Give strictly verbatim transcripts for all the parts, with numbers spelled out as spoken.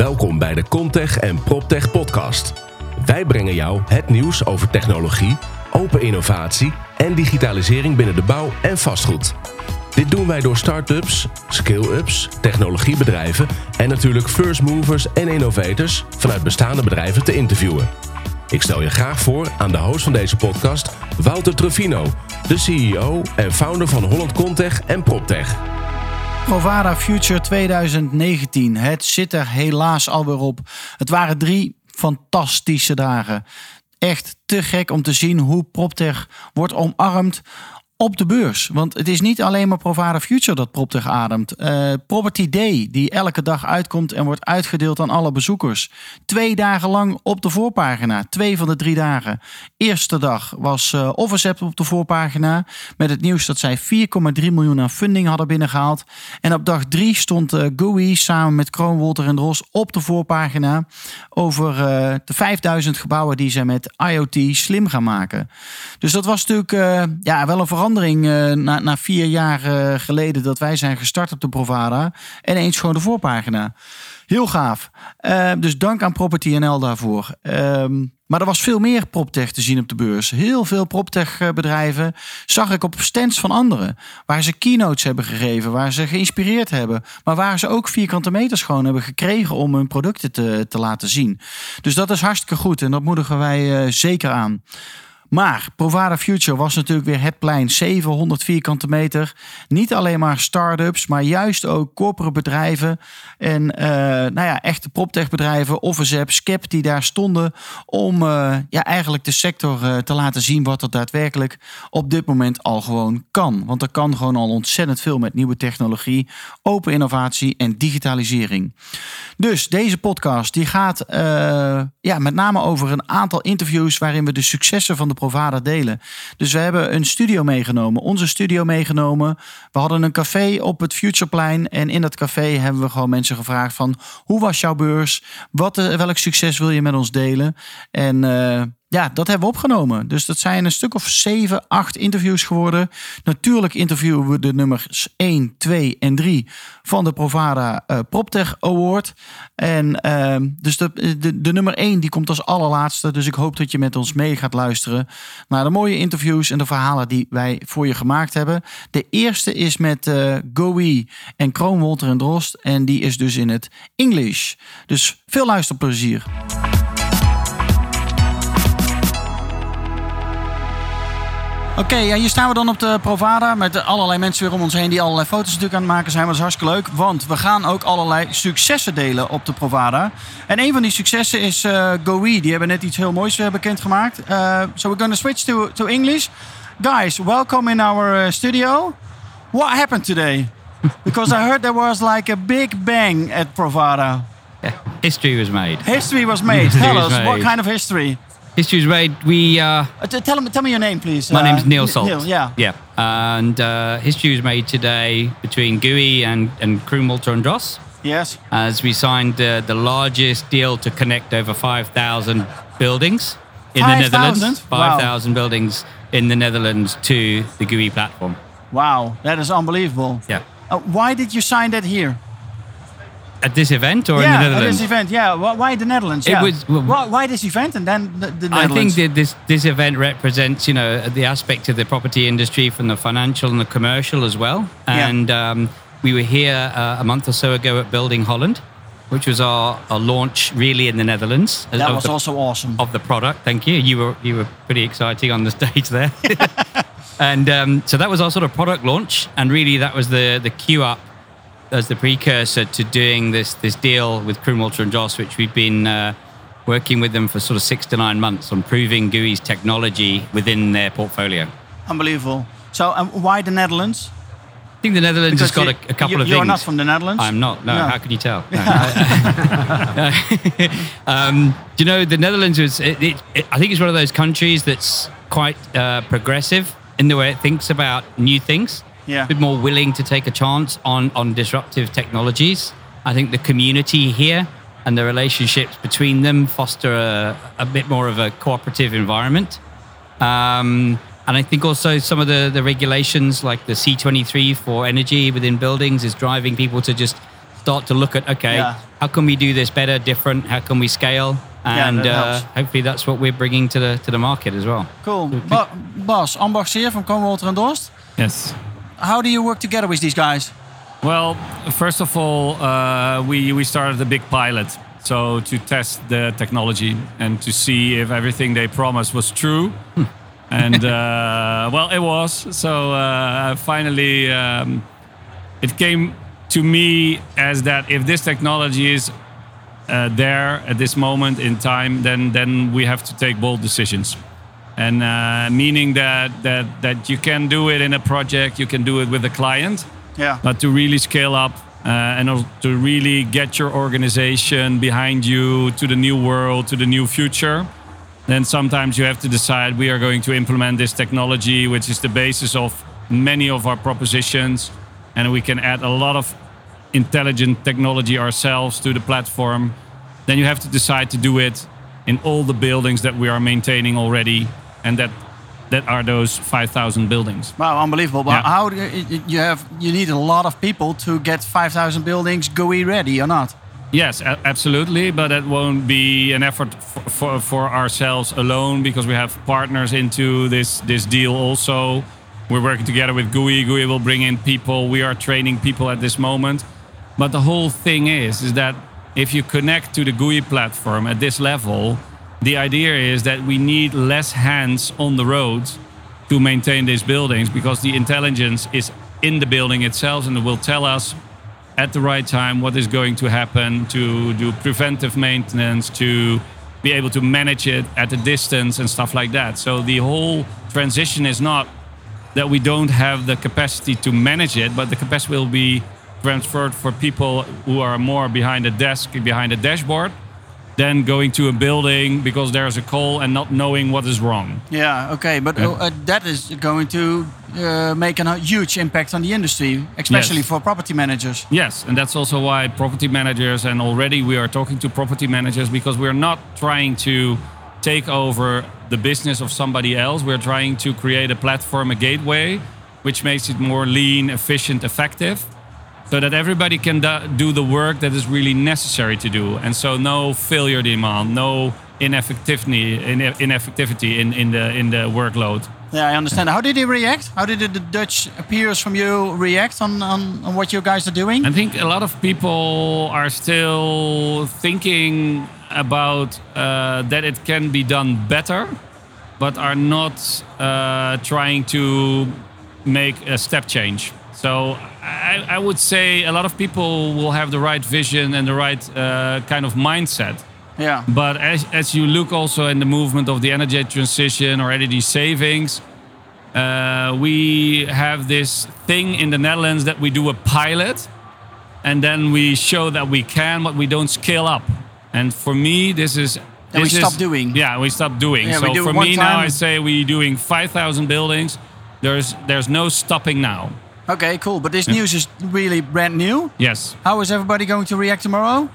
Welkom bij de Contech en Proptech podcast. Wij brengen jou het nieuws over technologie, open innovatie en digitalisering binnen de bouw en vastgoed. Dit doen wij door start-ups, scale-ups, technologiebedrijven en natuurlijk first movers en innovators vanuit bestaande bedrijven te interviewen. Ik stel je graag voor aan de host van deze podcast, Wouter Truffino, de C E O en founder van Holland Contech en Proptech. Provada Future twintig negentien, het zit er helaas alweer op. Het waren drie fantastische dagen. Echt te gek om te zien hoe Proptech wordt omarmd op de beurs. Want het is niet alleen maar Provada Future dat Proptech ademt. Uh, Property Day, die elke dag uitkomt en wordt uitgedeeld aan alle bezoekers. Twee dagen lang op de voorpagina. Twee van de drie dagen. Eerste dag was uh, Office App op de voorpagina. Met het nieuws dat zij vier komma drie miljoen aan funding hadden binnengehaald. En op dag drie stond uh, G U I samen met Croonwolter en Dros op de voorpagina. Over uh, de vijfduizend gebouwen die zij met I O T slim gaan maken. Dus dat was natuurlijk uh, ja, wel een verandering. Uh, na, na vier jaar uh, geleden dat wij zijn gestart op de Provada. En eens gewoon de voorpagina. Heel gaaf. Uh, dus dank aan Property N L daarvoor. Uh, maar er was veel meer proptech te zien op de beurs. Heel veel proptech bedrijven zag ik op stands van anderen. Waar ze keynotes hebben gegeven. Waar ze geïnspireerd hebben. Maar waar ze ook vierkante meters gewoon hebben gekregen om hun producten te, te laten zien. Dus dat is hartstikke goed. En dat moedigen wij uh, zeker aan. Maar Provada Future was natuurlijk weer het plein, zevenhonderd vierkante meter. Niet alleen maar start-ups, maar juist ook corporate bedrijven. En uh, nou ja, echte proptechbedrijven, Office App, Skep die daar stonden. Om uh, ja, eigenlijk de sector uh, te laten zien wat er daadwerkelijk op dit moment al gewoon kan. Want er kan gewoon al ontzettend veel met nieuwe technologie, open innovatie en digitalisering. Dus deze podcast die gaat uh, ja, met name over een aantal interviews waarin we de successen van de Provada delen. Dus we hebben een studio meegenomen. Onze studio meegenomen. We hadden een café op het Futureplein. En in dat café hebben we gewoon mensen gevraagd van hoe was jouw beurs? Wat, welk succes wil je met ons delen? En uh, ja, dat hebben we opgenomen. Dus dat zijn een stuk of zeven, acht interviews geworden. Natuurlijk interviewen we de nummers één, twee en drie van de Provada uh, Proptech Award. En uh, dus de, de, de nummer één die komt als allerlaatste. Dus ik hoop dat je met ons mee gaat luisteren naar de mooie interviews en de verhalen die wij voor je gemaakt hebben. De eerste is met uh, G O I en Croonwolter en Drost. En die is dus in het Engels. Dus veel luisterplezier. Oké, okay, ja, hier staan we dan op de Provada met allerlei mensen weer om ons heen die allerlei foto's natuurlijk aan het maken zijn. Maar dat is hartstikke leuk, want we gaan ook allerlei successen delen op de Provada. En een van die successen is uh, G O I. Die hebben net iets heel moois weer bekendgemaakt. Uh, so we're going to switch to, to English. Guys, welcome in our uh, studio. What happened today? Because I heard there was like a big bang at Provada. Yeah, history was made. History was made. History Tell was us, made. What kind of history? History's Raid, we... Uh, tell, tell me your name, please. My uh, name's Neil Salt. Neil, yeah. Yeah. And uh, history was made today between G U I and, and Croonwolter en Dros. Yes. As we signed uh, the largest deal to connect over five thousand buildings in five, the Netherlands. five thousand? five thousand wow. buildings in the Netherlands to the G U I platform. Wow, that is unbelievable. Yeah. Uh, why did you sign that here? At this event or yeah, in the Netherlands? Yeah, at this event, yeah. Why the Netherlands? Yeah. It was, well, why this event and then the, the Netherlands? I think that this, this event represents, you know, the aspect of the property industry from the financial and the commercial as well. And yeah. um, we were here uh, a month or so ago at Building Holland, which was our, our launch really in the Netherlands. That was the, also awesome. Of the product, thank you. You were, you were pretty exciting on the stage there. and um, so that was our sort of product launch. And really that was the, the queue up as the precursor to doing this this deal with Croonwolter en Dros, which we've been uh, working with them for sort of six to nine months on proving G U I's technology within their portfolio. Unbelievable. So um, why the Netherlands? I think the Netherlands because has got you, a, a couple you, of things. You're not from the Netherlands? I'm not, no. no. How can you tell? No. um, do you know, the Netherlands, was? It, it, it, I think it's one of those countries that's quite uh, progressive in the way it thinks about new things. Yeah. A bit more willing to take a chance on, on disruptive technologies. I think the community here and the relationships between them foster a, a bit more of a cooperative environment. Um, and I think also some of the, the regulations like the C twenty-three for energy within buildings is driving people to just start to look at, okay, yeah. how can we do this better, different? How can we scale? And yeah, that uh, hopefully that's what we're bringing to the to the market as well. Cool. Ba- Bas Ambachtsheer from Commonwealth en Dorst. Yes. How do you work together with these guys? Well, first of all, uh, we we started a big pilot, so to test the technology and to see if everything they promised was true. Hmm. And uh, well, it was. So uh, finally, um, it came to me as that if this technology is uh, there at this moment in time, then then we have to take bold decisions. And uh, meaning that that that you can do it in a project, you can do it with a client. Yeah. But to really scale up uh, and to really get your organization behind you to the new world, to the new future, then sometimes you have to decide we are going to implement this technology, which is the basis of many of our propositions. And we can add a lot of intelligent technology ourselves to the platform. Then you have to decide to do it in all the buildings that we are maintaining already, and that that are those five thousand buildings. Wow, unbelievable! But yeah. how do you, you have you need a lot of people to get five thousand buildings G U I ready or not? Yes, a- absolutely. But that won't be an effort for, for for ourselves alone, because we have partners into this this deal also. We're working together with G U I. G U I will bring in people. We are training people at this moment. But the whole thing is, is that if you connect to the G U I platform at this level, the idea is that we need less hands on the road to maintain these buildings, because the intelligence is in the building itself, and it will tell us at the right time what is going to happen, to do preventive maintenance, to be able to manage it at a distance and stuff like that. So the whole transition is not that we don't have the capacity to manage it, but the capacity will be transferred for people who are more behind the desk, behind the dashboard, than going to a building because there's a call and not knowing what is wrong. Yeah, okay, but yeah. Uh, that is going to uh, make a huge impact on the industry, especially yes. for property managers. Yes, and that's also why property managers, and already we are talking to property managers, because we're not trying to take over the business of somebody else. We're trying to create a platform, a gateway, which makes it more lean, efficient, effective, so that everybody can do the work that is really necessary to do. And so no failure demand, no ineffectivity, ineffectivity in, in the in the workload. Yeah, I understand. How did they react? How did the Dutch peers from you react on, on, on what you guys are doing? I think a lot of people are still thinking about uh, that it can be done better, but are not uh, trying to make a step change. So I, I would say a lot of people will have the right vision and the right uh, kind of mindset. Yeah. But as, as you look also in the movement of the energy transition or energy savings, uh, we have this thing in the Netherlands that we do a pilot, and then we show that we can, but we don't scale up. And for me, this is... This we stop is, doing. Yeah, we stop doing. Yeah, so do for me time. Now, I say we're doing five thousand buildings. There's there's no stopping now. Okay, cool. But this yeah. news is really brand new. Yes. How is everybody going to react tomorrow?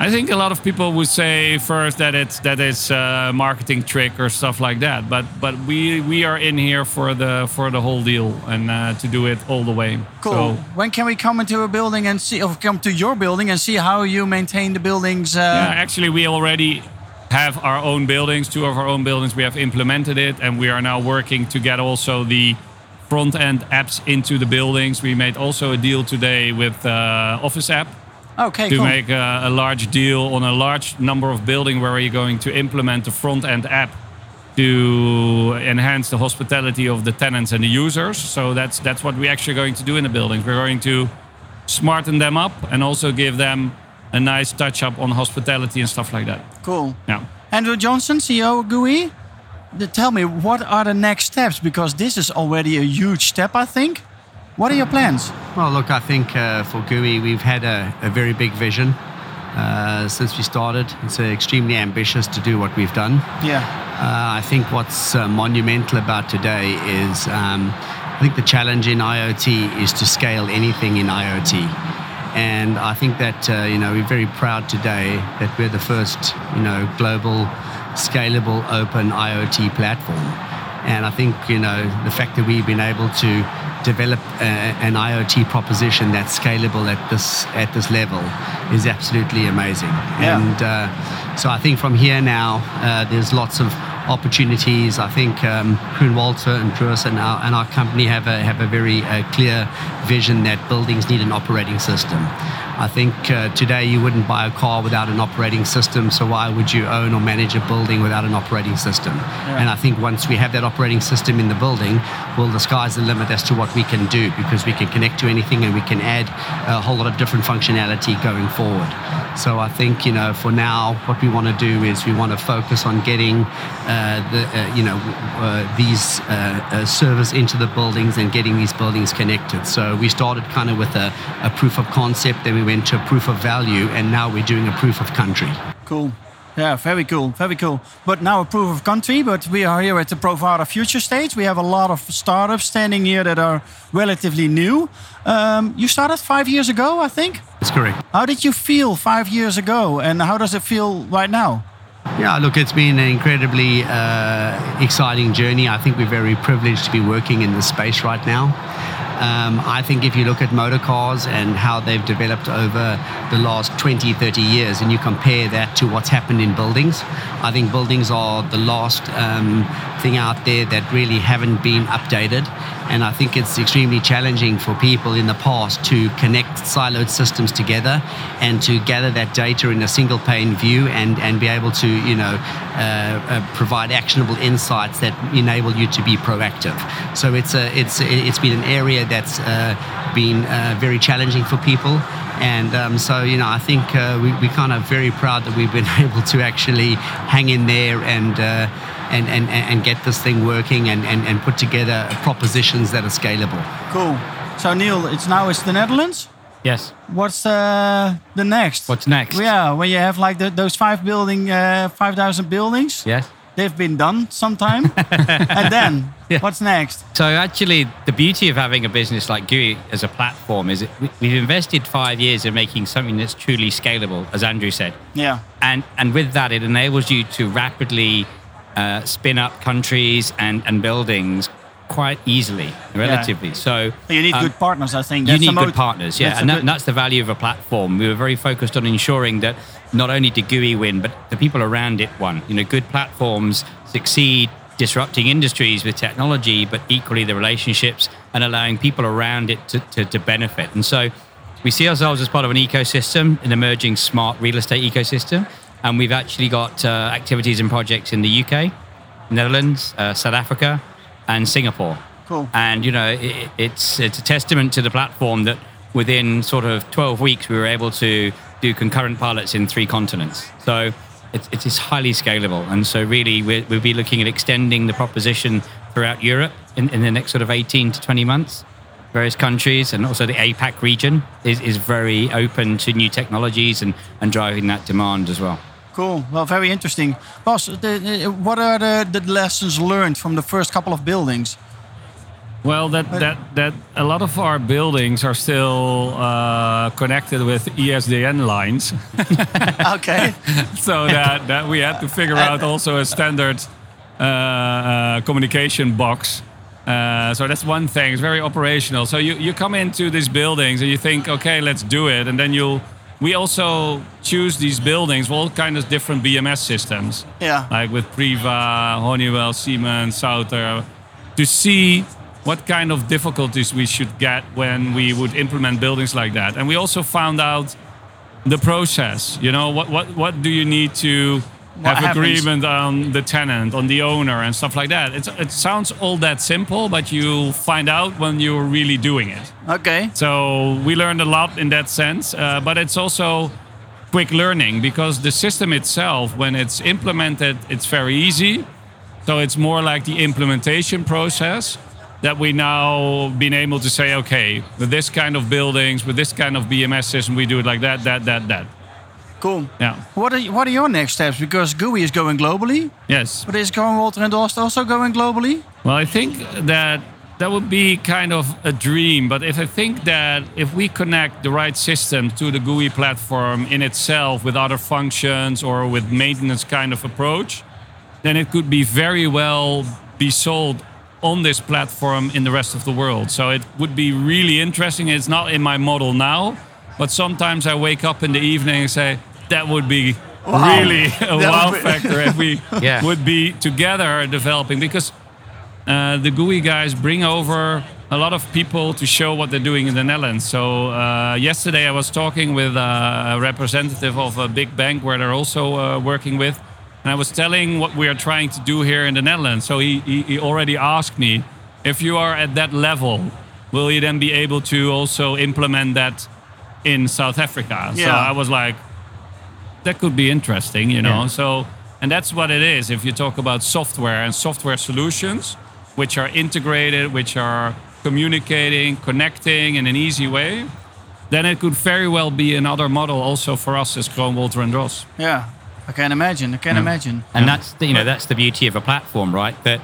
I think a lot of people would say first that it's that it's a marketing trick or stuff like that. But but we we are in here for the for the whole deal and uh, to do it all the way. Cool. So when can we come into a building and see, or come to your building and see how you maintain the buildings? Uh... Yeah, actually, we already have our own buildings. Two of our own buildings, we have implemented it, and we are now working to get also the front end apps into the buildings. We made also a deal today with uh, Office App. Okay, to cool. make a, a large deal on a large number of buildings where you're going to implement the front-end app to enhance the hospitality of the tenants and the users. So that's that's what we're actually going to do in the buildings. We're going to smarten them up and also give them a nice touch-up on hospitality and stuff like that. Cool. Yeah. Andrew Johnson, C E O of G U I. Tell me, what are the next steps? Because this is already a huge step, I think. What are your plans? Well, look, I think uh, for G U I, we've had a, a very big vision uh, since we started. It's uh, extremely ambitious to do what we've done. Yeah. Uh, I think what's uh, monumental about today is um, I think the challenge in I O T is to scale anything in I O T. And I think that, uh, you know, we're very proud today that we're the first, you know, global, scalable, open I O T platform. And I think, you know, the fact that we've been able to develop a, an IoT proposition that's scalable at this at this level is absolutely amazing. Yeah. And uh, so I think from here now, uh, there's lots of opportunities. I think um, Croonwolter en Dros and our and our company have a have a very uh, clear vision that buildings need an operating system. I think uh, today you wouldn't buy a car without an operating system, so why would you own or manage a building without an operating system? Yeah. And I think once we have that operating system in the building, well, the sky's the limit as to what we can do, because we can connect to anything and we can add a whole lot of different functionality going forward. So I think, you know, for now, what we want to do is we want to focus on getting, uh, the uh, you know, uh, these uh, uh, servers into the buildings and getting these buildings connected. So we started kind of with a, a proof of concept, then we went to a proof of value, and now we're doing a proof of country. Cool. Yeah, very cool, very cool. But now a proof of country, but we are here at the Provada Future stage. We have a lot of startups standing here that are relatively new. Um, you started five years ago, I think? That's correct. How did you feel five years ago, and how does it feel right now? Yeah, look, it's been an incredibly uh, exciting journey. I think we're very privileged to be working in this space right now. Um, I think if you look at motor cars and how they've developed over the last twenty, thirty years, and you compare that to what's happened in buildings, I think buildings are the last um, thing out there that really haven't been updated. And I think it's extremely challenging for people in the past to connect siloed systems together and to gather that data in a single pane view and, and be able to, you know, uh, uh, provide actionable insights that enable you to be proactive. So it's a, it's it's been an area that's uh, been uh, very challenging for people. And um, so, you know, I think uh, we, we're kind of very proud that we've been able to actually hang in there and uh, and, and, and get this thing working and, and, and put together propositions that are scalable. Cool. So, Neil, it's now it's the Netherlands? Yes. What's uh, the next? What's next? Yeah, when you have like the, those five building, uh, five thousand buildings. Yes. They've been done sometime. And then, yeah. What's next? So actually, the beauty of having a business like G U I as a platform is it, we've invested five years in making something that's truly scalable, as Andrew said. Yeah. And and with that, it enables you to rapidly uh, spin up countries and, and buildings quite easily, relatively. Yeah. So you need um, good partners, I think. That's you need good mode. partners, yeah. That's and, that, and that's the value of a platform. We were very focused on ensuring that not only did G U I win, but the people around it won. You know, good platforms succeed disrupting industries with technology, but equally the relationships and allowing people around it to, to, to benefit. And so we see ourselves as part of an ecosystem, an emerging smart real estate ecosystem. And we've actually got uh, activities and projects in the U K, Netherlands, uh, South Africa, and Singapore. Cool. And, you know, it, it's it's a testament to the platform that within sort of twelve weeks, we were able to do concurrent pilots in three continents. So it, it is highly scalable. And so really, we're, we'll be looking at extending the proposition throughout Europe in, in the next sort of eighteen to twenty months. Various countries and also the APAC region is, is very open to new technologies and, and driving that demand as well. Cool. Well, very interesting. Bas, the, the, what are the, the lessons learned from the first couple of buildings? Well, that that that a lot of our buildings are still uh, connected with E S D N lines. Okay. So that, that we had to figure out also a standard uh, uh, communication box. Uh, so that's one thing. It's very operational. So you, you come into these buildings and you think, okay, let's do it, and then you'll. We also choose these buildings with all kinds of different B M S systems. Yeah. Like with Priva, Honeywell, Siemens, Wouter, to see what kind of difficulties we should get when we would implement buildings like that. And we also found out the process. You know, what what, what do you need to what have happens? Agreement on the tenant, on the owner and stuff like that. It's, it sounds all that simple, but you'll find out when you're really doing it. Okay. So we learned a lot in that sense, uh, but it's also quick learning because the system itself, when it's implemented, it's very easy. So it's more like the implementation process that we now been able to say, okay, with this kind of buildings, with this kind of B M S system, we do it like that, that, that, that. Cool. Yeah. What are what are your next steps? Because G U I is going globally. Yes. But is Croonwolter en Dorst also going globally? Well, I think that that would be kind of a dream. But if I think that if we connect the right system to the G U I platform in itself with other functions or with maintenance kind of approach, then it could be very well be sold on this platform in the rest of the world. So it would be really interesting. It's not in my model now, but sometimes I wake up in the evening and say, that would be wow. really a wow factor if we yeah. would be together developing. Because uh, the G U I guys bring over a lot of people to show what they're doing in the Netherlands. So uh, yesterday I was talking with a representative of a big bank where they're also uh, working with. And I was telling what we are trying to do here in the Netherlands. So he, he, he already asked me, if you are at that level, will you then be able to also implement that in South Africa? Yeah. So I was like, that could be interesting, you know. Yeah. So, and that's what it is. If you talk about software and software solutions, which are integrated, which are communicating, connecting in an easy way, then it could very well be another model also for us as Croonwolter en Dros. Yeah. I can imagine, I can yeah. imagine. And yeah. that's the, you know, that's the beauty of a platform, right? That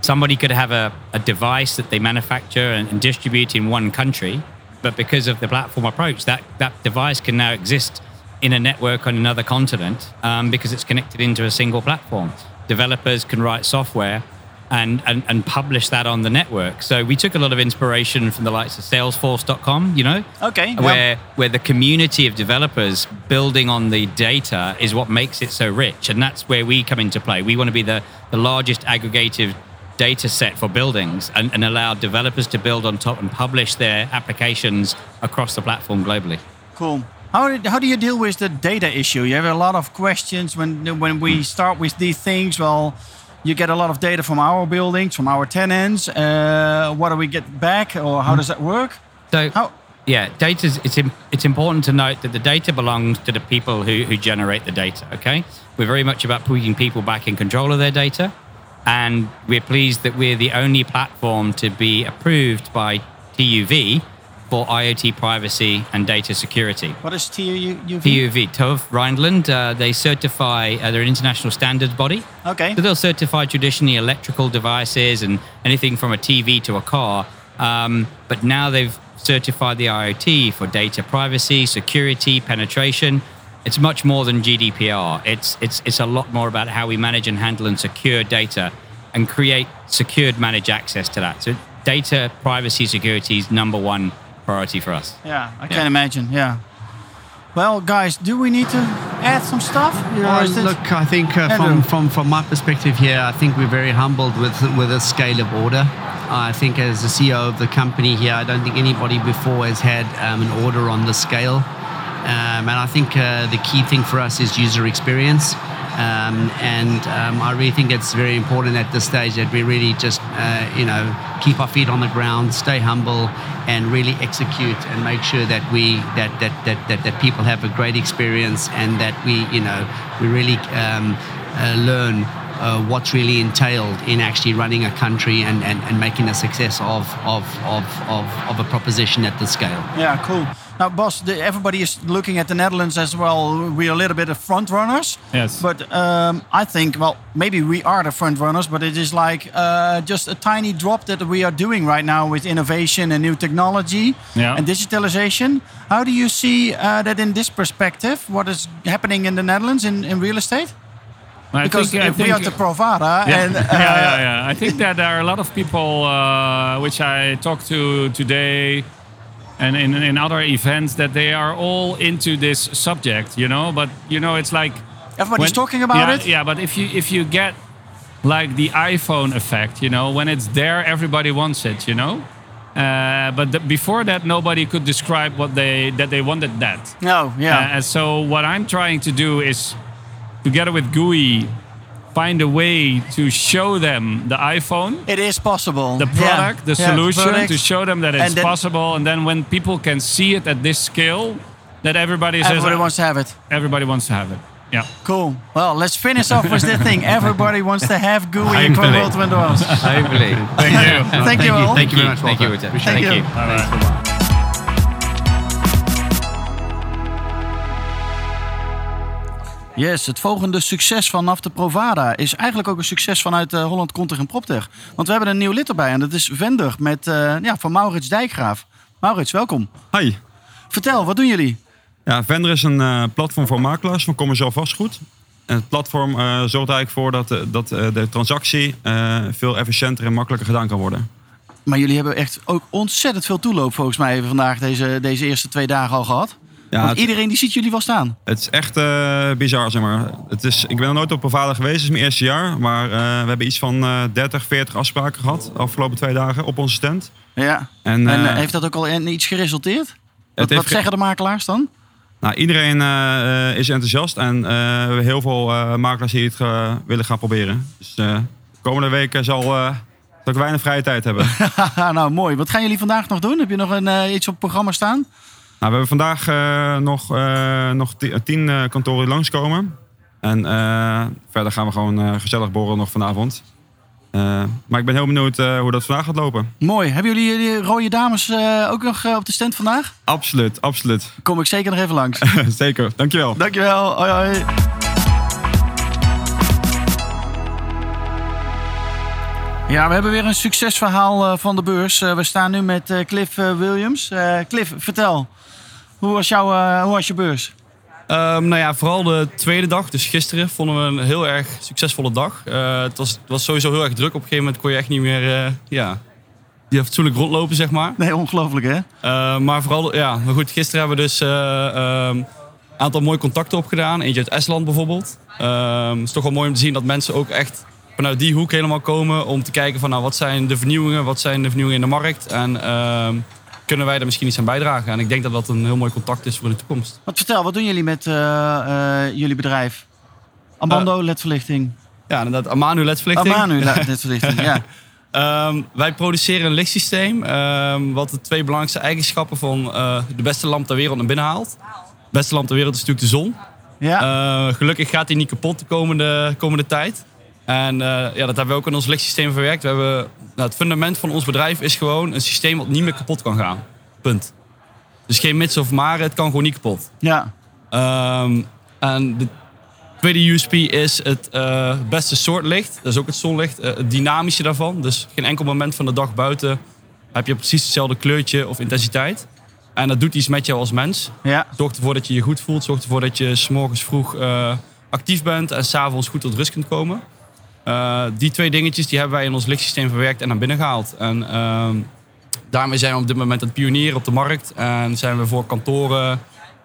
somebody could have a, a device that they manufacture and, and distribute in one country, but because of the platform approach, that, that device can now exist in a network on another continent um, because it's connected into a single platform. Developers can write software and, and, and publish that on the network. So we took a lot of inspiration from the likes of salesforce dot com, you know? Okay. Where, well. where the community of developers building on the data is what makes it so rich. And that's where we come into play. We want to be the, the largest aggregative data set for buildings and, and allow developers to build on top and publish their applications across the platform globally. Cool. How did, how do you deal with the data issue? You have a lot of questions when when we start with these things. Well, you get a lot of data from our buildings, from our tenants. Uh, what do we get back, or how does that work? So, how? yeah, data. It's it's important to note that the data belongs to the people who, who generate the data. Okay, we're very much about putting people back in control of their data, and we're pleased that we're the only platform to be approved by T U V for IoT privacy and data security. What is T U V? T U V, TÜV Rheinland. Uh, they certify, uh, they're an international standards body. Okay. So they'll certify traditionally electrical devices and anything from a T V to a car. Um, but now they've certified the IoT for data privacy, security, penetration. It's much more than G D P R. It's, it's, it's a lot more about how we manage and handle and secure data and create secured managed access to that. So data privacy security is number one priority for us. Yeah, I yeah. can imagine, yeah. Well, guys, do we need to add some stuff? Well, look, I think uh, from, from, from my perspective here, I think we're very humbled with, with the scale of order. I think as the C E O of the company here, I don't think anybody before has had um, an order on this scale. Um, and I think uh, the key thing for us is user experience. Um, and um, I really think it's very important at this stage that we really just, uh, you know, keep our feet on the ground, stay humble, and really execute and make sure that we that that that that, that people have a great experience and that we, you know, we really um, uh, learn uh, what's really entailed in actually running a country and, and, and making a success of of, of of of a proposition at this scale. Yeah, cool. Now, Bas, the, everybody is looking at the Netherlands as well. We are a little bit of front runners. Yes. But um, I think, well, maybe we are the front runners, but it is like uh, just a tiny drop that we are doing right now with innovation and new technology yeah. and digitalization. How do you see uh, that in this perspective? What is happening in the Netherlands in, in real estate? I because think, I we think, are the Provada. Yeah. And, uh, yeah, yeah, yeah. I think that there are a lot of people uh, which I talked to today and in, in other events that they are all into this subject, you know, but you know, it's like everybody's when, talking about yeah, it. Yeah, but if you if you get like the iPhone effect, you know, when it's there, everybody wants it, you know. Uh, but the, before that, nobody could describe what they that they wanted that. No, yeah. Uh, and so what I'm trying to do is, together with G U I, find a way to show them the iPhone. It is possible. The product, yeah. the yeah, solution, the product. To show them that it's and then, possible. And then when people can see it at this scale, that everybody, everybody says... Everybody wants to have it. Everybody wants to have it. Yeah. Cool. Well, let's finish off with the thing. Everybody wants to have G U I in Croonwolter en Dros. Hopefully. Thank you. Thank, Thank you all. Thank you very much, Thank you, Wouter. Thank you. Thank you. Thank you. Yes, het volgende succes vanaf de Provada is eigenlijk ook een succes vanuit uh, Holland Contech en Proptech. Want we hebben een nieuw lid erbij en dat is Vendr met, uh, ja, van Maurits Dijkgraaf. Maurits, welkom. Hi. Vertel, wat doen jullie? Ja, Vendr is een uh, platform voor makelaars van commercieel vastgoed. Uh, En het platform uh, zorgt eigenlijk voor dat, dat uh, de transactie uh, veel efficiënter en makkelijker gedaan kan worden. Maar jullie hebben echt ook ontzettend veel toeloop volgens mij vandaag deze, deze eerste twee dagen al gehad. Ja, Want het, iedereen die ziet jullie wel staan. Het is echt uh, bizar, zeg maar. Het is, ik ben nog nooit op Provada geweest, het is mijn eerste jaar. Maar uh, we hebben iets van uh, dertig, veertig afspraken gehad de afgelopen twee dagen op onze stand. Ja. En, uh, en uh, heeft dat ook al in iets geresulteerd? Wat, wat zeggen de makelaars dan? Nou, iedereen uh, is enthousiast en uh, we hebben heel veel uh, makelaars die het uh, willen gaan proberen. Dus uh, de komende weken zal... Uh, Dat ik weinig vrije tijd hebben. Nou, mooi. Wat gaan jullie vandaag nog doen? Heb je nog een, uh, iets op het programma staan? Nou, we hebben vandaag uh, nog, uh, nog tien uh, kantoren langskomen. En uh, verder gaan we gewoon uh, gezellig borrelen nog vanavond. Uh, maar ik ben heel benieuwd uh, hoe dat vandaag gaat lopen. Mooi. Hebben jullie die rode dames uh, ook nog uh, op de stand vandaag? Absoluut, absoluut. Kom ik zeker nog even langs. Zeker. Dankjewel. Dankjewel. Hoi, hoi. Ja, we hebben weer een succesverhaal van de beurs. We staan nu met Cliff Williams. Uh, Cliff, vertel, hoe was, jouw, uh, hoe was je beurs? Um, nou ja, vooral de tweede dag, dus gisteren, vonden we een heel erg succesvolle dag. Uh, het, was, het was sowieso heel erg druk. Op een gegeven moment kon je echt niet meer uh, ja, fatsoenlijk rondlopen, zeg maar. Nee, ongelooflijk hè? Uh, maar vooral, ja, maar goed, gisteren hebben we dus een uh, uh, aantal mooie contacten opgedaan. Eentje uit Estland bijvoorbeeld. Uh, het is toch wel mooi om te zien dat mensen ook echt... vanuit die hoek helemaal komen om te kijken van nou, wat zijn de vernieuwingen, wat zijn de vernieuwingen in de markt en uh, kunnen wij daar misschien iets aan bijdragen. En ik denk dat dat een heel mooi contact is voor de toekomst. Wat vertel, wat doen jullie met uh, uh, jullie bedrijf? Amano uh, ledverlichting. Ja, inderdaad, Amano ledverlichting. Amano ledverlichting, ja. Um, wij produceren een lichtsysteem um, wat de twee belangrijkste eigenschappen van uh, de beste lamp ter wereld naar binnen haalt. De beste lamp ter wereld is natuurlijk de zon. Ja. Uh, gelukkig gaat die niet kapot de komende, komende tijd. En uh, ja, dat hebben we ook in ons lichtsysteem verwerkt. We hebben, nou, het fundament van ons bedrijf is gewoon een systeem wat niet meer kapot kan gaan. Punt. Dus geen mits of maren, het kan gewoon niet kapot. Ja. Um, en de tweede U S P is het uh, beste soort licht. Dat is ook het zonlicht. Uh, het dynamische daarvan. Dus geen enkel moment van de dag buiten heb je precies hetzelfde kleurtje of intensiteit. En dat doet iets met jou als mens. Ja. Zorgt ervoor dat je je goed voelt. Zorgt ervoor dat je 's morgens vroeg uh, actief bent en 's avonds goed tot rust kunt komen. Uh, die twee dingetjes die hebben wij in ons lichtsysteem verwerkt en naar binnen gehaald. En uh, daarmee zijn we op dit moment aan het pionieren op de markt. En zijn we voor kantoren,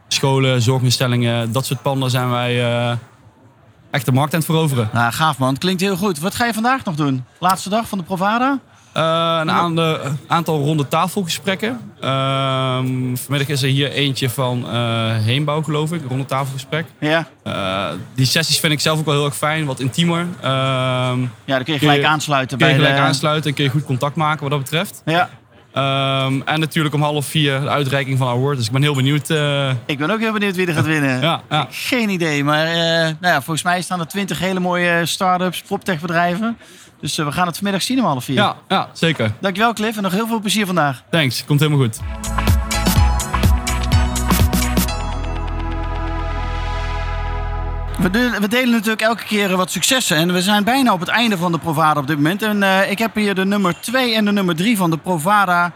scholen, zorginstellingen, dat soort panden zijn wij uh, echt de markt aan het veroveren. Nou, gaaf man, klinkt heel goed. Wat ga je vandaag nog doen? Laatste dag van de Provada? Uh, een aande, aantal ronde tafelgesprekken. Uh, vanmiddag is er hier eentje van uh, Heembouw, geloof ik. Een ronde tafelgesprek. Ja. Uh, die sessies vind ik zelf ook wel heel erg fijn, wat intiemer. Uh, ja, dan kun je gelijk kun je, aansluiten. Kun je bij gelijk de... aansluiten en kun je goed contact maken wat dat betreft. Ja. Um, en natuurlijk om half vier de uitreiking van Award. Dus ik ben heel benieuwd. Uh... Ik ben ook heel benieuwd wie er gaat winnen. Ja, ja. Geen idee. Maar uh, nou ja, volgens mij staan er twintig hele mooie start-ups, proptech-bedrijven. Dus uh, we gaan het vanmiddag zien om half vier. Ja, ja, zeker. Dankjewel Cliff en nog heel veel plezier vandaag. Thanks, komt helemaal goed. We, de, we delen natuurlijk elke keer wat successen. En we zijn bijna op het einde van de Provada op dit moment. En uh, ik heb hier de nummer twee en de nummer drie van de Provada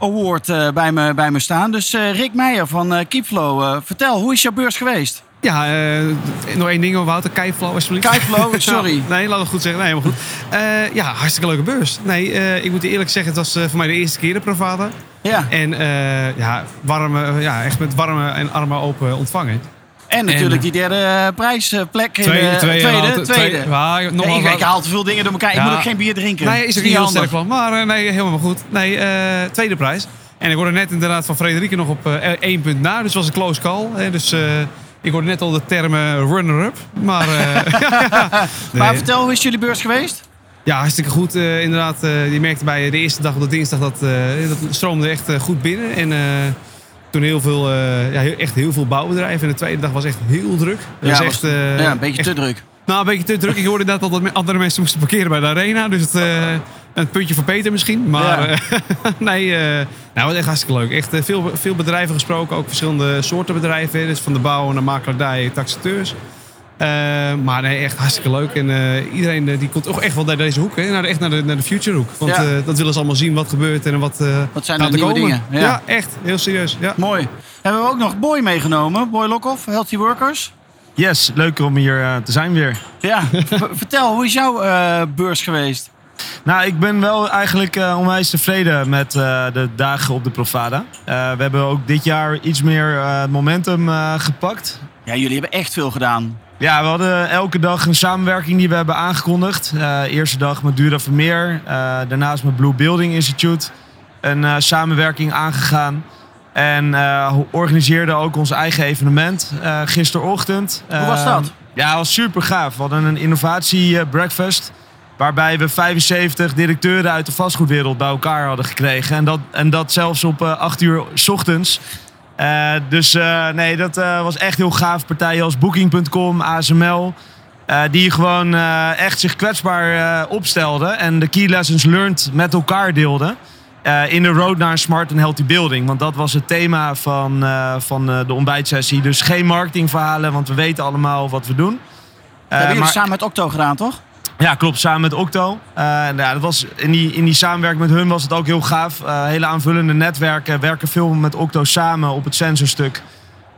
Award uh, bij, me, bij me staan. Dus uh, Rick Meijer van uh, Kaiflow, uh, vertel, hoe is jouw beurs geweest? Ja, uh, nog één ding over Wouter. Kaiflow, alsjeblieft. Kaiflow, sorry. Nee, laat het goed zeggen. Nee, helemaal goed. Uh, ja, hartstikke leuke beurs. Nee, uh, ik moet eerlijk zeggen, het was uh, voor mij de eerste keer de Provada. Ja. En uh, ja, warme, ja, echt met warme en armen open ontvangen. En natuurlijk en, die derde prijsplek. Tweede, de, tweede. tweede, tweede. tweede. Ja, ja, ik, ik haal te veel dingen door elkaar. Ja. Ik moet ook geen bier drinken. Nee, is er niet heel sterk van. Maar nee, helemaal goed. Nee, uh, tweede prijs. En ik hoorde net inderdaad van Frederike nog op uh, één punt na. Dus het was een close call. Hè, dus... Uh, Ik hoorde net al de termen runner-up, maar... Uh, nee. Maar vertel, hoe is jullie beurs geweest? Ja, hartstikke goed. Uh, inderdaad, uh, je merkte bij de eerste dag op de dinsdag dat uh, dat stroomde echt uh, goed binnen. En uh, toen heel veel, uh, ja, heel, echt heel veel bouwbedrijven. En de tweede dag was echt heel druk. Ja, was echt, was, uh, ja een beetje echt, te druk. Nou, een beetje te druk. Ik hoorde net al dat andere mensen moesten parkeren bij de arena. Dus het, uh, een puntje voor Peter misschien. Maar ja. uh, nee, uh, nou, het was echt hartstikke leuk. Echt uh, veel, veel bedrijven gesproken. Ook verschillende soorten bedrijven. Dus van de bouw naar makelaardij, taxateurs. Uh, maar nee, echt hartstikke leuk. En uh, iedereen uh, die komt ook echt wel naar deze hoek. Hè? Naar, echt naar de, naar de future hoek. Want ja. uh, dat willen ze allemaal zien wat gebeurt. En wat, uh, wat zijn de nieuwe komen. Dingen. Ja. ja, echt. Heel serieus. Ja. Mooi. Hebben we ook nog Boy meegenomen. Boy Lockoff, Healthy Workers. Yes, leuk om hier uh, te zijn weer. Ja, vertel, hoe is jouw uh, beurs geweest? Nou, ik ben wel eigenlijk uh, onwijs tevreden met uh, de dagen op de Provada. Uh, we hebben ook dit jaar iets meer uh, momentum uh, gepakt. Ja, jullie hebben echt veel gedaan. Ja, we hadden elke dag een samenwerking die we hebben aangekondigd. Uh, eerste dag met Dura Vermeer, uh, daarnaast met Blue Building Institute. Een uh, samenwerking aangegaan. En uh, organiseerden ook ons eigen evenement uh, gisterochtend. Hoe was dat? Uh, ja, dat was super gaaf. We hadden een innovatie-breakfast. Uh, waarbij we vijfenzeventig directeuren uit de vastgoedwereld bij elkaar hadden gekregen. En dat, en dat zelfs op uh, acht uur 's ochtends. Uh, dus uh, nee, dat uh, was echt heel gaaf. Partijen als Booking punt com, A S M L. Uh, die gewoon uh, echt zich kwetsbaar uh, opstelden. En de key lessons learned met elkaar deelden. Uh, in de road naar een smart and healthy building. Want dat was het thema van, uh, van uh, de ontbijtsessie. Dus geen marketingverhalen, want we weten allemaal wat we doen. Uh, dat hebben jullie samen met Octo gedaan, toch? Ja, klopt. Samen met Octo. Uh, ja, dat was in, die, in die samenwerking met hun was het ook heel gaaf. Uh, hele aanvullende netwerken. Werken veel met Octo samen op het sensorstuk.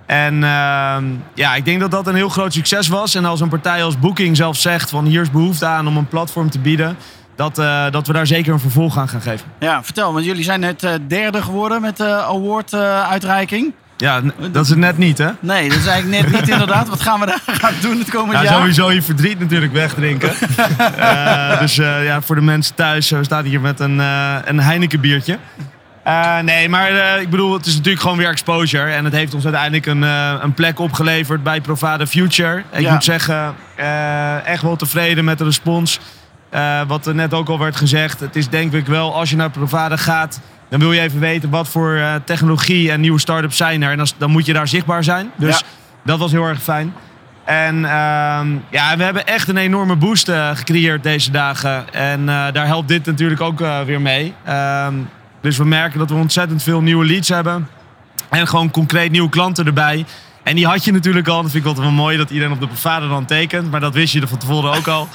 En uh, ja, ik denk dat dat een heel groot succes was. En als een partij als Booking zelf zegt van hier is behoefte aan om een platform te bieden. Dat, uh, dat we daar zeker een vervolg aan gaan geven. Ja, vertel, want jullie zijn net uh, derde geworden met de uh, award-uitreiking. Uh, ja, n- dat is het net niet, hè? Nee, dat is eigenlijk net niet inderdaad. Wat gaan we daar gaan doen het komende nou, jaar? Sowieso je verdriet natuurlijk wegdrinken. uh, dus uh, ja, voor de mensen thuis, we staan hier met een, uh, een Heineken biertje. Uh, nee, maar uh, ik bedoel, het is natuurlijk gewoon weer exposure. En het heeft ons uiteindelijk een, uh, een plek opgeleverd bij Provada Future. Ik ja. moet zeggen, uh, echt wel tevreden met de respons. Uh, wat er net ook al werd gezegd, het is denk ik wel, als je naar Provada gaat, dan wil je even weten wat voor uh, technologie en nieuwe start-ups zijn er. En als, dan moet je daar zichtbaar zijn. Dus ja. dat was heel erg fijn. En uh, ja, we hebben echt een enorme boost uh, gecreëerd deze dagen. En uh, daar helpt dit natuurlijk ook uh, weer mee. Uh, dus we merken dat we ontzettend veel nieuwe leads hebben. En gewoon concreet nieuwe klanten erbij. En die had je natuurlijk al. Dat vind ik altijd wel mooi dat iedereen op de Provada dan tekent. Maar dat wist je er van tevoren ook al.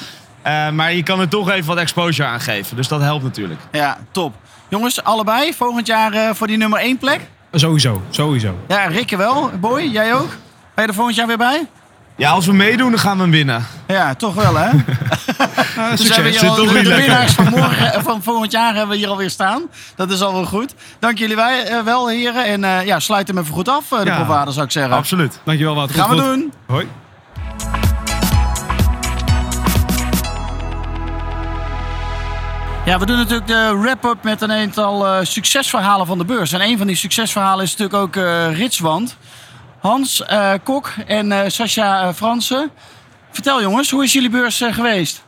Uh, maar je kan er toch even wat exposure aan geven. Dus dat helpt natuurlijk. Ja, top. Jongens, allebei volgend jaar uh, voor die nummer één plek? Sowieso, sowieso. Ja, Rikke wel. Boy, jij ook? Ben je er volgend jaar weer bij? Ja, als we meedoen, dan gaan we hem winnen. Ja, toch wel, hè? uh, dus hebben we hier al, de winnaars van, morgen, van volgend jaar hebben we hier alweer staan. Dat is al wel goed. Dank jullie wij, uh, wel, heren. En uh, ja, sluit hem even goed af, uh, de ja, Provada, zou ik zeggen. Absoluut. Dankjewel, Wouter. Gaan we goed. doen. Hoi. Ja, we doen natuurlijk de wrap-up met een aantal uh, succesverhalen van de beurs. En een van die succesverhalen is natuurlijk ook uh, Ritswand. Hans uh, Kok en uh, Sascha uh, Fransen. Vertel jongens, hoe is jullie beurs uh, geweest?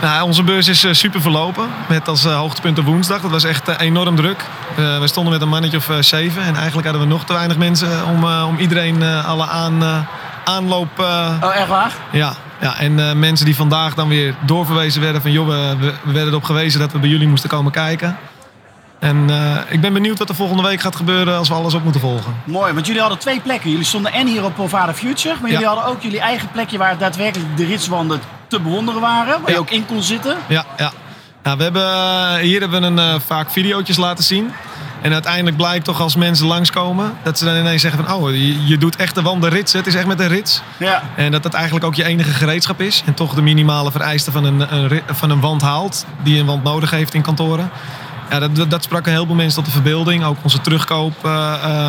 Nou, onze beurs is uh, super verlopen. Met als uh, hoogtepunt de woensdag. Dat was echt uh, enorm druk. Uh, we stonden met een mannetje of uh, zeven. En eigenlijk hadden we nog te weinig mensen om, uh, om iedereen uh, alle aan, uh, aanloop... Uh... Oh, echt waar? Ja. Ja, en uh, mensen die vandaag dan weer doorverwezen werden van joh, we, we werden erop gewezen dat we bij jullie moesten komen kijken. En uh, ik ben benieuwd wat er volgende week gaat gebeuren als we alles op moeten volgen. Mooi, want jullie hadden twee plekken. Jullie stonden en hier op Provada Future, maar ja. jullie hadden ook jullie eigen plekje waar daadwerkelijk de ritswanden te bewonderen waren, waar ja. je ook in kon zitten. Ja, ja. Nou, we hebben, hier hebben we een, uh, vaak video's laten zien. En uiteindelijk blijkt toch als mensen langskomen dat ze dan ineens zeggen van oh, je, je doet echt de wanden ritsen. Het is echt met een rits. Ja. En dat dat eigenlijk ook je enige gereedschap is. En toch de minimale vereisten van een, een, van een wand haalt. Die een wand nodig heeft in kantoren. Ja, dat, dat sprak een heleboel mensen tot de verbeelding. Ook onze terugkoop. Uh, uh,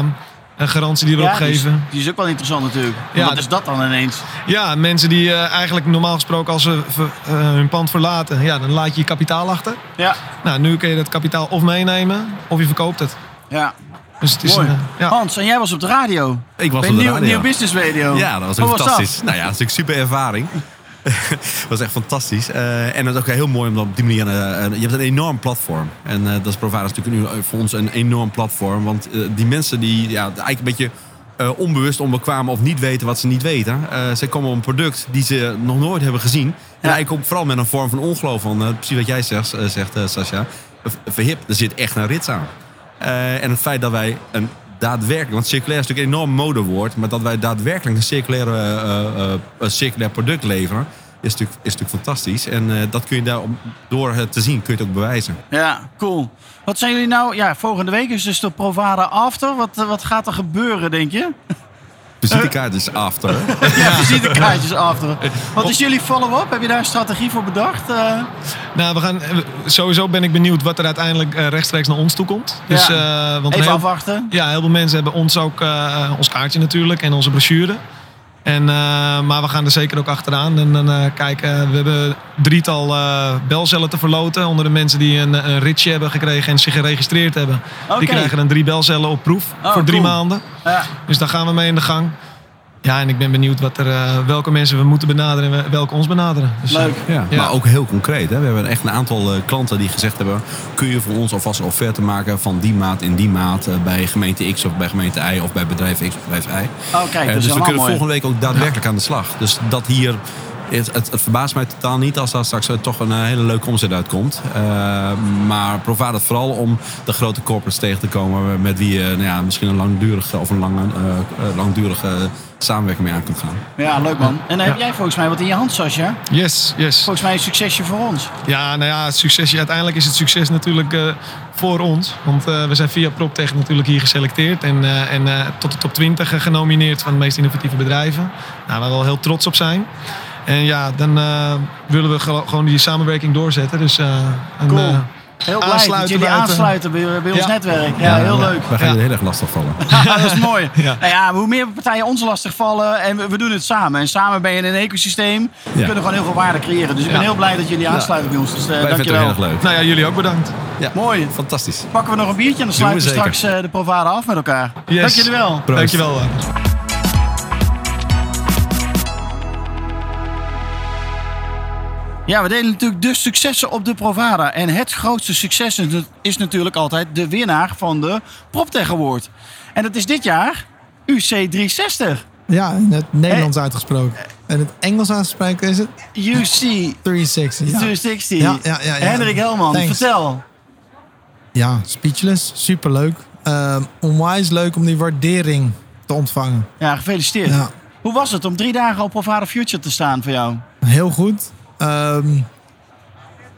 Een garantie die we ja, erop geven. Die is, die is ook wel interessant natuurlijk. Ja, wat is dat dan ineens? Ja, mensen die uh, eigenlijk normaal gesproken als ze ver, uh, hun pand verlaten... Ja, dan laat je je kapitaal achter. Ja. Nou, nu kun je dat kapitaal of meenemen of je verkoopt het. Ja. Dus het is mooi. Een, ja. Hans, en jij was op de radio. Ik was Bij op de radio. Nieuw Business Radio. Ja, dat was ook fantastisch. Was nou ja, dat is natuurlijk super ervaring. Dat was echt fantastisch. Uh, en dat is ook heel mooi om op die manier... Uh, je hebt een enorm platform. En uh, dat is Provada natuurlijk nu voor ons een enorm platform. Want uh, die mensen die ja, eigenlijk een beetje uh, onbewust, onbekwaam... of niet weten wat ze niet weten... Uh, ze komen op een product die ze nog nooit hebben gezien. En ja. eigenlijk ook vooral met een vorm van ongeloof. Van, uh, precies wat jij zegt, uh, zegt uh, Sascha. Verhip, er zit echt een rits aan. Uh, en het feit dat wij... een daadwerkelijk, want circulair is natuurlijk een enorm modewoord... maar dat wij daadwerkelijk een circulaire, uh, uh, uh, circulair product leveren... is natuurlijk, is natuurlijk fantastisch. En uh, dat kun je daar door het te zien, kun je het ook bewijzen. Ja, cool. Wat zijn jullie nou... Ja, volgende week is dus de Provada After. Wat, wat gaat er gebeuren, denk je? Visitekaartjes after. Ja, visitekaartjes after. Wat is jullie follow-up? Heb je daar een strategie voor bedacht? Uh... Nou, we gaan, sowieso ben ik benieuwd wat er uiteindelijk rechtstreeks naar ons toe komt. Dus, ja. uh, want Even heel, afwachten. Ja, heel veel mensen hebben ons ook, uh, ons kaartje natuurlijk en onze brochure. En, uh, maar we gaan er zeker ook achteraan. En dan uh, kijken, we hebben drietal uh, belcellen te verloten. Onder de mensen die een, een ritje hebben gekregen en zich geregistreerd hebben. Okay. Die krijgen dan drie belcellen op proef oh, voor drie cool. maanden. Ja. Dus daar gaan we mee in de gang. Ja, en ik ben benieuwd wat er, uh, welke mensen we moeten benaderen en welke ons benaderen. Dus, Leuk. Ja, ja. Maar ook heel concreet. Hè? We hebben echt een aantal uh, klanten die gezegd hebben... kun je voor ons alvast een offerte maken van die maat in die maat... Uh, bij gemeente X of bij gemeente Y of bij bedrijf X of bedrijf Y. Oh, kijk, uh, dus we kunnen mooi. volgende week ook daadwerkelijk ja. aan de slag. Dus dat hier... Het, het, het verbaast mij totaal niet als daar straks toch een hele leuke omzet uitkomt. Uh, maar probeer het vooral om de grote corporates tegen te komen... met wie je nou ja, misschien een langdurige of een lange, uh, langdurige samenwerking mee aan kunt gaan. Ja, leuk man. En dan heb jij volgens mij wat in je hand, Sascha. Yes, yes. Volgens mij een succesje voor ons. Ja, nou ja, succesje. Uiteindelijk is het succes natuurlijk uh, voor ons. Want uh, we zijn via Proptech natuurlijk hier geselecteerd. En, uh, en uh, tot de top twintig genomineerd van de meest innovatieve bedrijven. Nou, waar we wel heel trots op zijn. En ja, dan uh, willen we gewoon die samenwerking doorzetten. Dus, uh, een, cool. Uh, heel blij dat jullie aansluiten bij, bij ons ja. netwerk. Ja, ja heel ja. leuk. Wij gaan ja. heel erg lastig vallen. Dat is mooi. Ja. Nou ja, hoe meer partijen ons lastig vallen en we, we doen het samen. En samen ben je in een ecosysteem. We ja. kunnen gewoon heel veel waarde creëren. Dus ik ben ja. heel blij dat jullie aansluiten ja. bij ons. Dus, uh, dank je wel. Heel erg leuk. Nou ja, jullie ook bedankt. Ja. Mooi. Fantastisch. Pakken we nog een biertje en dan sluiten we straks uh, de Provada af met elkaar. Yes. Dank jullie wel. Proost. Dank je wel. Uh. Ja, we delen natuurlijk de successen op de Provada. En het grootste succes is natuurlijk altijd de winnaar van de PropTech Award. En dat is dit jaar U C driehonderdzestig. Ja, in het Nederlands hey. uitgesproken. En het Engels uitgesproken is het? U C driehonderdzestig. Ja. driehonderdzestig. Ja, ja, ja, ja. Hendrik Helman, Thanks. vertel. Ja, speechless. Superleuk. Uh, onwijs leuk om die waardering te ontvangen. Ja, gefeliciteerd. Ja. Hoe was het om drie dagen op Provada Future te staan voor jou? Heel goed. Um,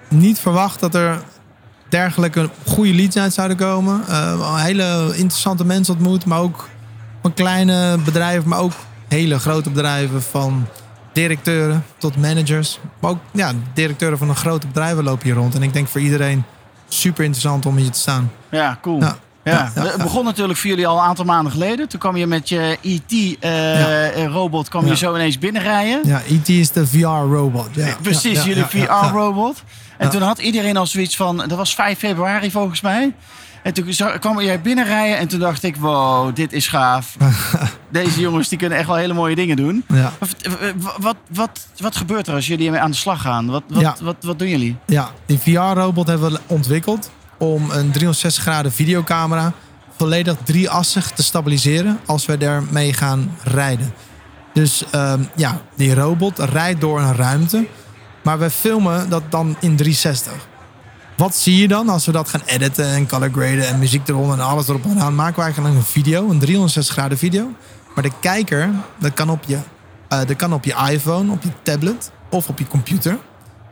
niet verwacht dat er dergelijke goede leads uit zouden komen. Uh, hele interessante mensen ontmoet, maar ook van kleine bedrijven, maar ook hele grote bedrijven, van directeuren tot managers. Maar ook ja, directeuren van een grote bedrijven lopen hier rond. En ik denk voor iedereen super interessant om hier te staan. Ja, cool. Ja. Ja, ja, ja, het begon ja. natuurlijk voor jullie al een aantal maanden geleden. Toen kwam je met je E T-robot uh, ja. ja. zo ineens binnenrijden. Ja, E T is de V R robot. Ja. Precies, ja, ja, jullie ja, ja, V R robot. En ja. toen had iedereen al zoiets van... Dat was vijf februari volgens mij. En toen kwam jij binnenrijden en toen dacht ik... Wow, dit is gaaf. Deze jongens die kunnen echt wel hele mooie dingen doen. Ja. Wat, wat, wat, wat gebeurt er als jullie aan de slag gaan? Wat, wat, ja. wat, wat, wat doen jullie? Ja, die V R robot hebben we ontwikkeld... om een driehonderdzestig graden videocamera volledig drieassig te stabiliseren als we daarmee gaan rijden. Dus um, ja, die robot rijdt door een ruimte, maar we filmen dat dan in driehonderdzestig. Wat zie je dan als we dat gaan editen en color graden en muziek eronder en alles erop en aan? Maken we eigenlijk een video, een driehonderdzestig graden video. Maar de kijker, dat kan op je, uh, dat kan op je iPhone, op je tablet of op je computer.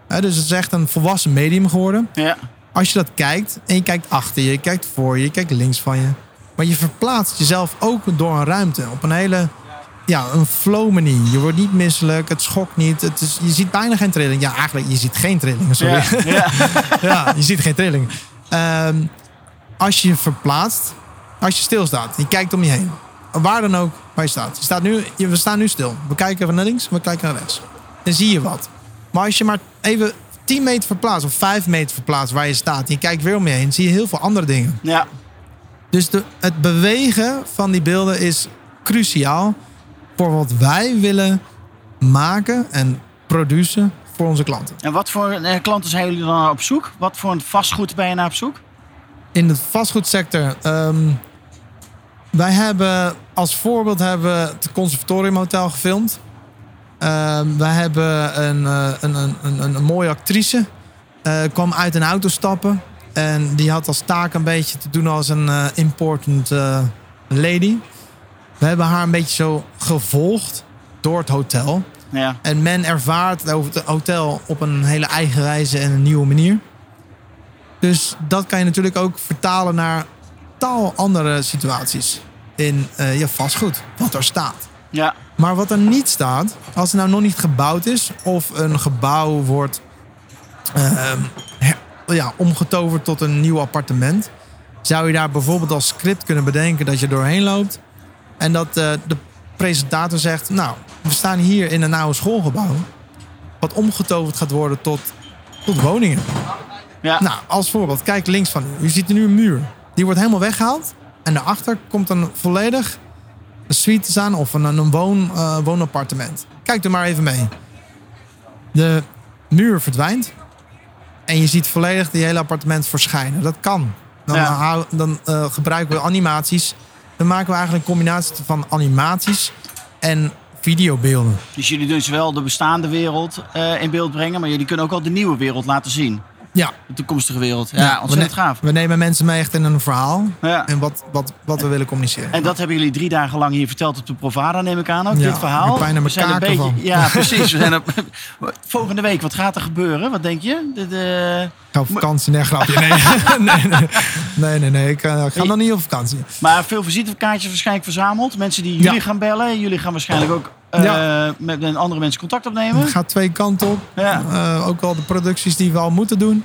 Uh, dus het is echt een volwassen medium geworden. Ja. Als je dat kijkt en je kijkt achter je, je kijkt voor je, je kijkt links van je. Maar je verplaatst jezelf ook door een ruimte. Op een hele ja, een flow manier. Je wordt niet misselijk, het schokt niet. Het is, je ziet bijna geen trilling. Ja, eigenlijk, je ziet geen trillingen. Sorry. Ja, ja. ja, je ziet geen trillingen. Um, als je je verplaatst, als je stilstaat, je kijkt om je heen. Waar dan ook waar je staat. Je staat nu, je, we staan nu stil. We kijken even naar links, we kijken naar rechts. Dan zie je wat. Maar als je maar even... tien meter verplaatst of vijf meter verplaatst waar je staat... en je kijkt weer om je heen, zie je heel veel andere dingen. Ja. Dus de, het bewegen van die beelden is cruciaal... voor wat wij willen maken en produceren voor onze klanten. En wat voor eh, klanten zijn jullie dan op zoek? Wat voor een vastgoed ben je naar op zoek? In de vastgoedsector... Um, wij hebben als voorbeeld hebben het Conservatoriumhotel gefilmd... Uh, wij hebben een, uh, een, een, een, een mooie actrice. Uh, kwam uit een auto stappen. En die had als taak een beetje te doen als een uh, important uh, lady. We hebben haar een beetje zo gevolgd door het hotel. Ja. En men ervaart over het hotel op een hele eigen wijze en een nieuwe manier. Dus dat kan je natuurlijk ook vertalen naar totaal andere situaties. In uh, je vastgoed, wat er staat. Ja. Maar wat er niet staat, als het nou nog niet gebouwd is of een gebouw wordt uh, her, ja, omgetoverd tot een nieuw appartement, zou je daar bijvoorbeeld als script kunnen bedenken dat je doorheen loopt en dat uh, de presentator zegt, nou, we staan hier in een oude schoolgebouw wat omgetoverd gaat worden tot, tot woningen. Ja. Nou, als voorbeeld, kijk links van u. U ziet nu een muur. Die wordt helemaal weggehaald. En daarachter komt een volledig een suite aan of een, een woon, uh, woonappartement. Kijk er maar even mee. De muur verdwijnt. En je ziet volledig die hele appartement verschijnen. Dat kan. Dan, ja. hou, dan uh, gebruiken we animaties. Dan maken we eigenlijk een combinatie van animaties en videobeelden. Dus jullie dus wel de bestaande wereld uh, in beeld brengen. Maar jullie kunnen ook al de nieuwe wereld laten zien. Ja. De toekomstige wereld. Ja, ja ontzettend we ne- gaaf. We nemen mensen mee echt in een verhaal. Ja. En wat, wat, wat we en, willen communiceren. En dat hebben jullie drie dagen lang hier verteld op de Provada, neem ik aan ook. Ja, dit verhaal. Bijna we zijn een beetje, van. Ja, precies. We zijn op, volgende week, wat gaat er gebeuren? Wat denk je? De, de... Ik ga op vakantie. Nee, grapje. Nee, nee, nee. nee, nee, nee. Ik uh, ga nee. nog niet op vakantie. Maar veel visitekaartjes waarschijnlijk verzameld. Mensen die jullie ja. gaan bellen. Jullie gaan waarschijnlijk ook... Uh, ja. met andere mensen contact opnemen. Het gaat twee kanten op. Ja. Uh, ook al de producties die we al moeten doen.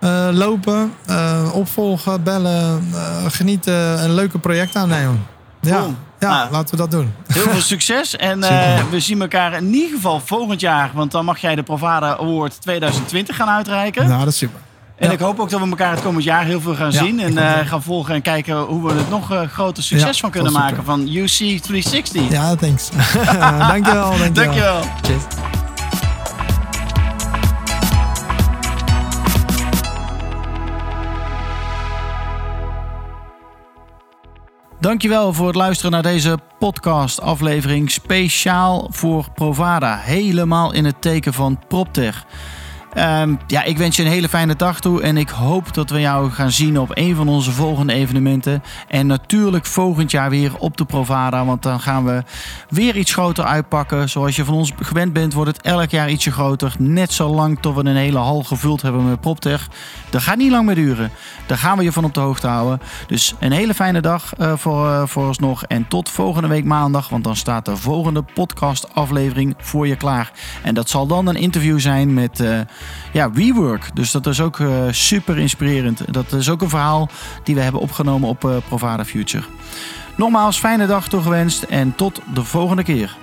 Uh, lopen, uh, opvolgen, bellen, uh, genieten, een leuke project aannemen. Ja, cool. ja ah. Laten we dat doen. Heel veel succes. En uh, we zien elkaar in ieder geval volgend jaar. Want dan mag jij de Provada Award twintig twintig gaan uitreiken. Nou, dat is super. En ja. ik hoop ook dat we elkaar het komend jaar heel veel gaan ja, zien. En uh, gaan volgen en kijken hoe we het nog uh, groter succes ja, van kunnen maken. Super. Van U C driehonderdzestig. Ja, thanks. Dankjewel. Dankjewel. dankjewel. Cheers. Dankjewel voor het luisteren naar deze podcast aflevering. Speciaal voor Provada. Helemaal in het teken van PropTech. Um, ja, ik wens je een hele fijne dag toe en ik hoop dat we jou gaan zien op een van onze volgende evenementen. En natuurlijk volgend jaar weer op de Provada, want dan gaan we weer iets groter uitpakken. Zoals je van ons gewend bent, wordt het elk jaar ietsje groter. Net zo lang tot we een hele hal gevuld hebben met PropTech. Dat gaat niet lang meer duren. Daar gaan we je van op de hoogte houden. Dus een hele fijne dag uh, voor, uh, voor ons nog en tot volgende week maandag, want dan staat de volgende podcast aflevering voor je klaar. En dat zal dan een interview zijn met... Uh, Ja, WeWork. Dus dat is ook uh, super inspirerend. Dat is ook een verhaal die we hebben opgenomen op uh, Provada Future. Nogmaals, fijne dag toegewenst en tot de volgende keer.